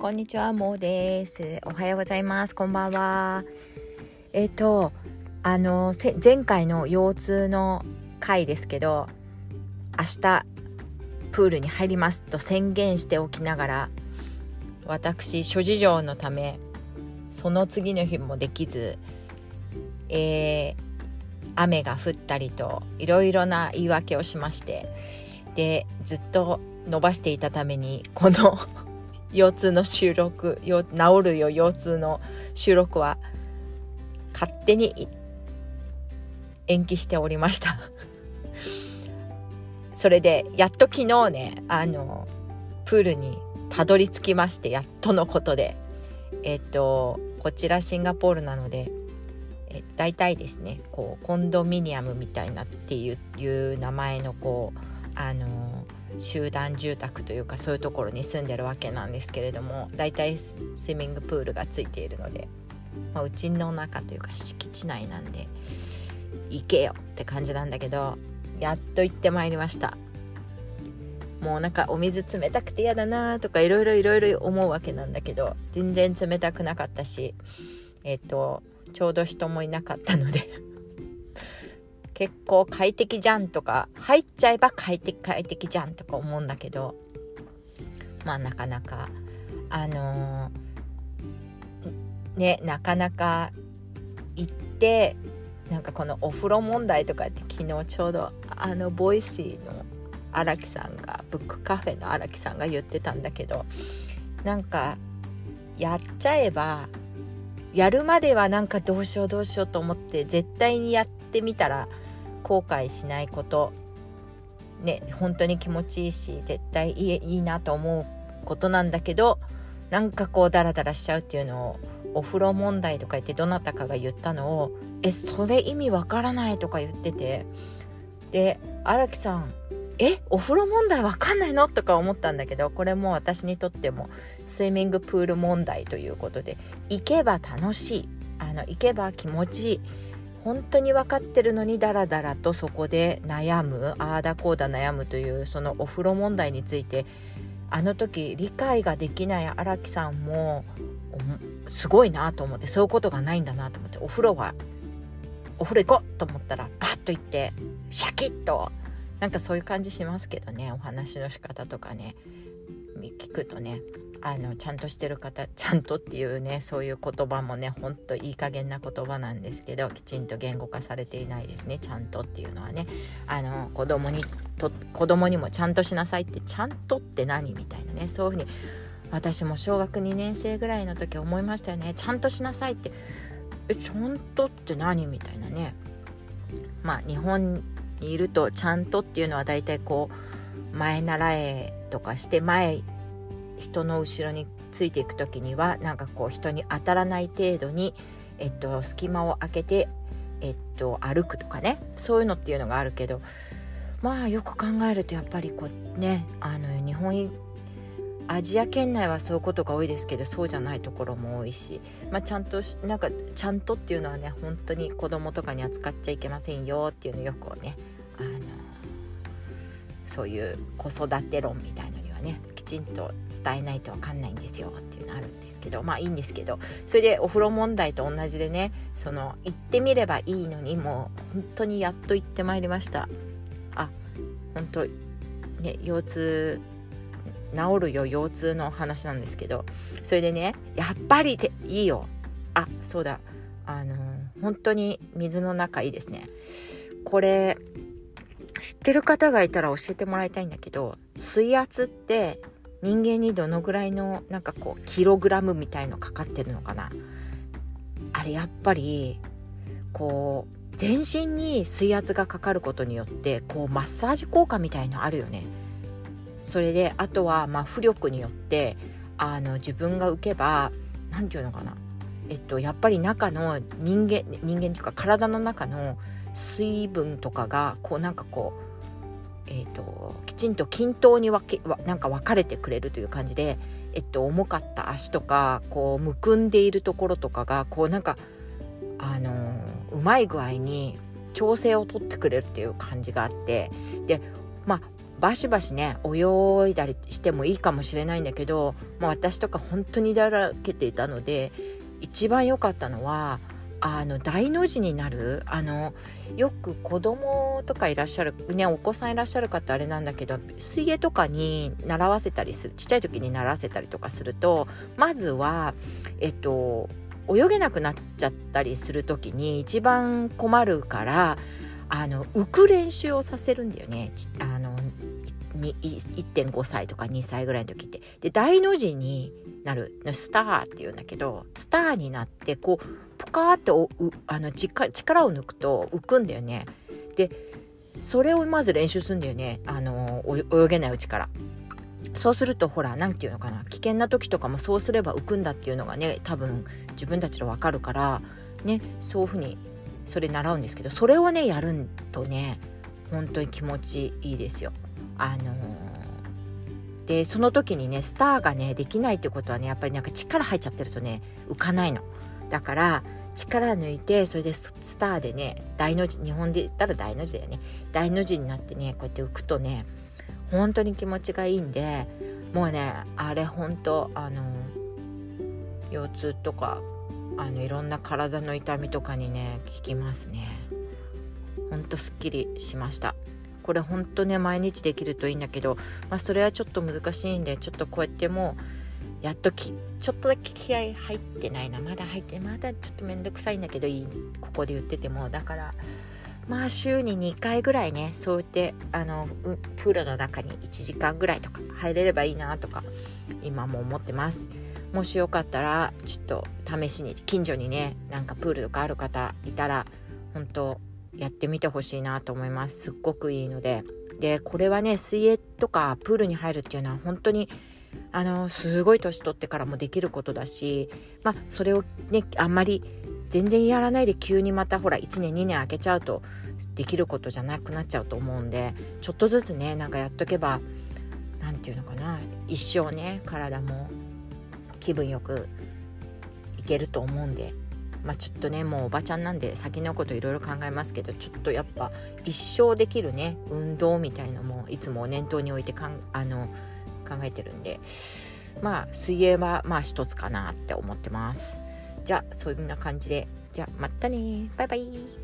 こんにちは、もうです。おはようございます、こんばんは。前回の腰痛の回ですけど、明日プールに入りますと宣言しておきながら、私諸事情のためその次の日もできず、雨が降ったりといろいろな言い訳をしまして、でずっと伸ばしていたために、この腰痛の収録、治るよ腰痛の収録は勝手に延期しておりましたそれでやっと昨日ね、プールにたどり着きまして、やっとのことで、こちらシンガポールなので、大体ですね、こうコンドミニアムみたいなっていう名前のこう集団住宅というか、そういうところに住んでるわけなんですけれども、大体スイミングプールがついているので、うちの中というか敷地内なんで行けよって感じなんだけど、やっと行ってまいりました。もうなんかお水冷たくて嫌だなとかいろいろ思うわけなんだけど、全然冷たくなかったし、ちょうど人もいなかったので結構快適じゃんとか、入っちゃえば快適じゃんとか思うんだけど、まあなかなかなかなか行って、なんかこのお風呂問題とかって、昨日ちょうどボイシーの荒木さんが、ブックカフェの荒木さんが言ってたんだけど、なんかやっちゃえば、やるまではなんかどうしようと思って絶対にやってみたら後悔しないこと、ね、本当に気持ちいいし絶対いいなと思うことなんだけど、なんかこうダラダラしちゃうっていうのを、お風呂問題とか言ってどなたかが言ったのを、それ意味わからないとか言ってて、で荒木さんお風呂問題わかんないのとか思ったんだけど、これも私にとってもスイミングプール問題ということで、行けば楽しい、行けば気持ちいい、本当に分かってるのにダラダラとそこで悩む、ああだこうだ悩むという、そのお風呂問題について、あの時理解ができない荒木さんもすごいなと思って、そういうことがないんだなと思って、お風呂行こうと思ったらバッと行って、シャキッと、なんかそういう感じしますけどね、お話の仕方とかね、聞くとね、ちゃんとしてる方、ちゃんとっていうね、そういう言葉もね、ほんといい加減な言葉なんですけど、きちんと言語化されていないですね。ちゃんとっていうのはね、子供にもちゃんとしなさいって、ちゃんとって何みたいなね、そういうふうに私も小学2年生ぐらいの時思いましたよね。ちゃんとしなさいって、ちゃんとって何みたいなね。まあ日本にいると、ちゃんとっていうのは大体こう前習えとかして、人の後ろについていく時には、なんかこう人に当たらない程度に、隙間を空けて、歩くとかね、そういうのっていうのがあるけど、まあよく考えるとやっぱりこうね、日本、アジア圏内はそういうことが多いですけど、そうじゃないところも多いし、まあ、ちゃんとっていうのはね、本当に子供とかに扱っちゃいけませんよっていうの、よくね、そういう子育て論みたいのにはね、きちんと伝えないと分かんないんですよっていうのあるんですけど、まあいいんですけど、それでお風呂問題と同じでね、その行ってみればいいのに、もう本当にやっと行ってまいりました。本当ね、腰痛治るよ腰痛の話なんですけど、それでね、やっぱりいいよ、そうだ、本当に水の中いいですね。これ知ってる方がいたら教えてもらいたいんだけど、水圧って人間にどのぐらいの、なんかこうキログラムみたいのかかってるのかな。あれやっぱりこう全身に水圧がかかることによって、こうマッサージ効果みたいのあるよね。それであとは、まあ、浮力によって、自分が浮けば、なんていうのかな、やっぱり中の人間っていうか、体の中の水分とかがこう、なんかこう、きちんと均等になんか分かれてくれるという感じで、重かった足とか、こうむくんでいるところとかが、こうなんかうまい具合に調整をとってくれるっていう感じがあって、でまあバシバシね泳いだりしてもいいかもしれないんだけど、もう私とか本当にだらけていたので、一番良かったのは大の字になる、よく子供とかいらっしゃるね、お子さんいらっしゃる方あれなんだけど、水泳とかに習わせたりする、ちっちゃい時に習わせたりとかすると、まずは泳げなくなっちゃったりする時に一番困るから、浮く練習をさせるんだよね。1.5 歳とか2歳ぐらいの時って、で大の字になるスターっていうんだけど、スターになってこうポカーって力を抜くと浮くんだよね。でそれをまず練習するんだよね、泳げないうちから。そうするとほら、なんていうのかな、危険な時とかもそうすれば浮くんだっていうのがね、多分自分たちで分かるからね、そういうふうにそれ習うんですけど、それをねやるとね本当に気持ちいいですよ。でその時にねスターがねできないってことはね、やっぱりなんか力入っちゃってるとね浮かないの。だから力抜いて、それでスターでね大の字、日本で言ったら大の字だよね、大の字になってねこうやって浮くとね本当に気持ちがいいんで、もうねあれ本当腰痛とかいろんな体の痛みとかにね効きますね。本当すっきりしました。これ本当ね毎日できるといいんだけど、それはちょっと難しいんで、ちょっとこうやってもうやっとちょっとだけ気合入ってないな、まだちょっとめんどくさいんだけど、ここで言ってても、だから週に2回ぐらいねそうやってプールの中に1時間ぐらいとか入れればいいなとか今も思ってます。もしよかったらちょっと試しに近所にねなんかプールとかある方いたら本当やってみてほしいなと思います。すっごくいいので、でこれはね水泳とかプールに入るっていうのは本当にすごい年取ってからもできることだし、それをねあんまり全然やらないで急にまたほら1年2年空けちゃうとできることじゃなくなっちゃうと思うんで、ちょっとずつねなんかやっとけば、なんていうのかな、一生ね体も気分よくいけると思うんで、ちょっとねもうおばちゃんなんで先のこといろいろ考えますけど、ちょっとやっぱ一生できるね運動みたいのもいつも念頭に置いて考えてるんで、水泳は一つかなって思ってます。じゃあそんな感じで、じゃあまたね、バイバイ。